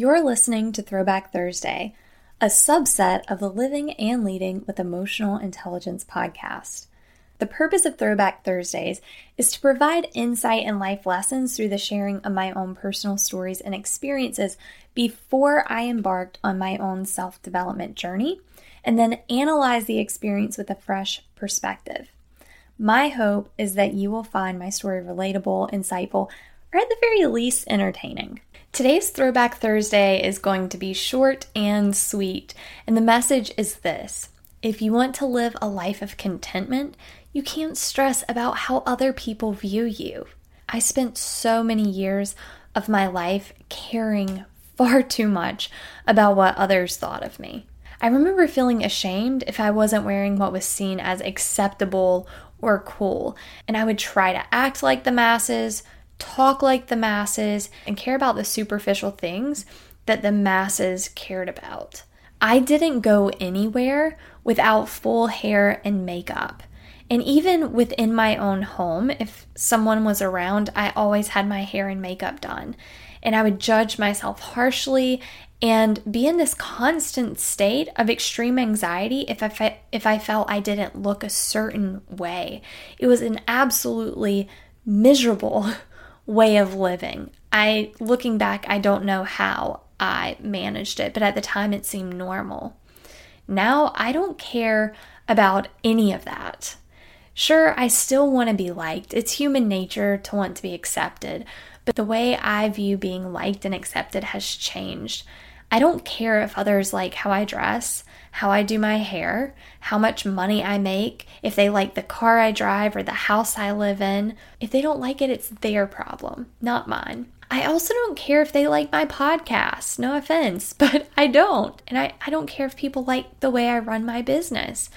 You're listening to Throwback Thursday, a subset of the Living and Leading with Emotional Intelligence podcast. The purpose of Throwback Thursdays is to provide insight and life lessons through the sharing of my own personal stories and experiences before I embarked on my own self-development journey, and then analyze the experience with a fresh perspective. My hope is that you will find my story relatable, insightful, or at the very least entertaining. Today's Throwback Thursday is going to be short and sweet, and the message is this. If you want to live a life of contentment, you can't stress about how other people view you. I spent so many years of my life caring far too much about what others thought of me. I remember feeling ashamed if I wasn't wearing what was seen as acceptable or cool, and I would try to act like the masses, talk like the masses, and care about the superficial things that the masses cared about. I didn't go anywhere without full hair and makeup. And even within my own home, if someone was around, I always had my hair and makeup done. And I would judge myself harshly and be in this constant state of extreme anxiety if I felt I didn't look a certain way. It was an absolutely miserable way of living. Looking back, I don't know how I managed it, but at the time it seemed normal. Now I don't care about any of that. Sure, I still want to be liked. It's human nature to want to be accepted, but the way I view being liked and accepted has changed. I don't care if others like how I dress, how I do my hair, how much money I make, if they like the car I drive or the house I live in. If they don't like it, it's their problem, not mine. I also don't care if they like my podcast, no offense, but I don't. And I don't care if people like the way I run my business.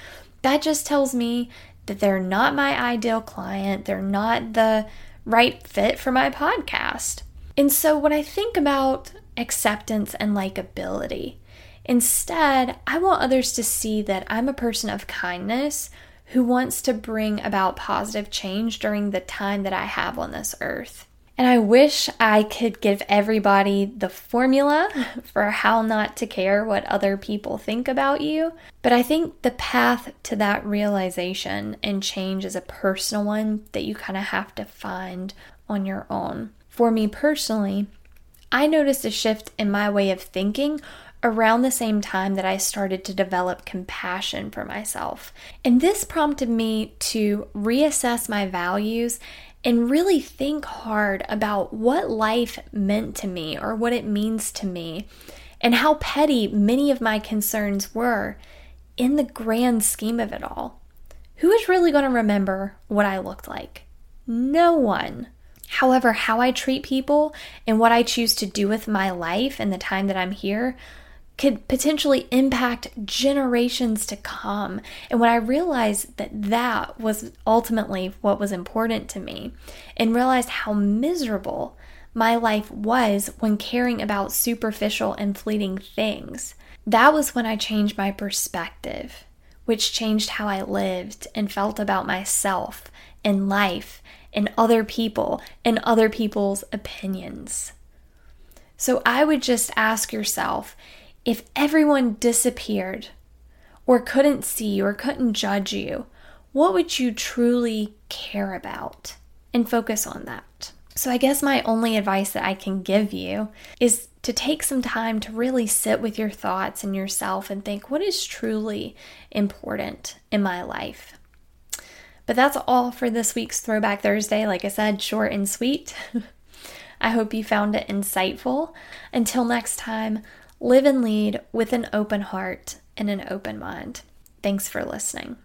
That just tells me that they're not my ideal client, they're not the right fit for my podcast. And so when I think about acceptance and likability, instead, I want others to see that I'm a person of kindness who wants to bring about positive change during the time that I have on this earth. And I wish I could give everybody the formula for how not to care what other people think about you, but I think the path to that realization and change is a personal one that you kind of have to find on your own. For me personally, I noticed a shift in my way of thinking around the same time that I started to develop compassion for myself. And this prompted me to reassess my values and really think hard about what life meant to me or what it means to me and how petty many of my concerns were in the grand scheme of it all. Who is really going to remember what I looked like? No one. However, how I treat people and what I choose to do with my life and the time that I'm here could potentially impact generations to come. And when I realized that was ultimately what was important to me, and realized how miserable my life was when caring about superficial and fleeting things, that was when I changed my perspective, which changed how I lived and felt about myself and life and other people and other people's opinions. So I would just ask yourself, if everyone disappeared or couldn't see you or couldn't judge you, what would you truly care about? And focus on that. So I guess my only advice that I can give you is to take some time to really sit with your thoughts and yourself and think, what is truly important in my life? But that's all for this week's Throwback Thursday. Like I said, short and sweet. I hope you found it insightful. Until next time, live and lead with an open heart and an open mind. Thanks for listening.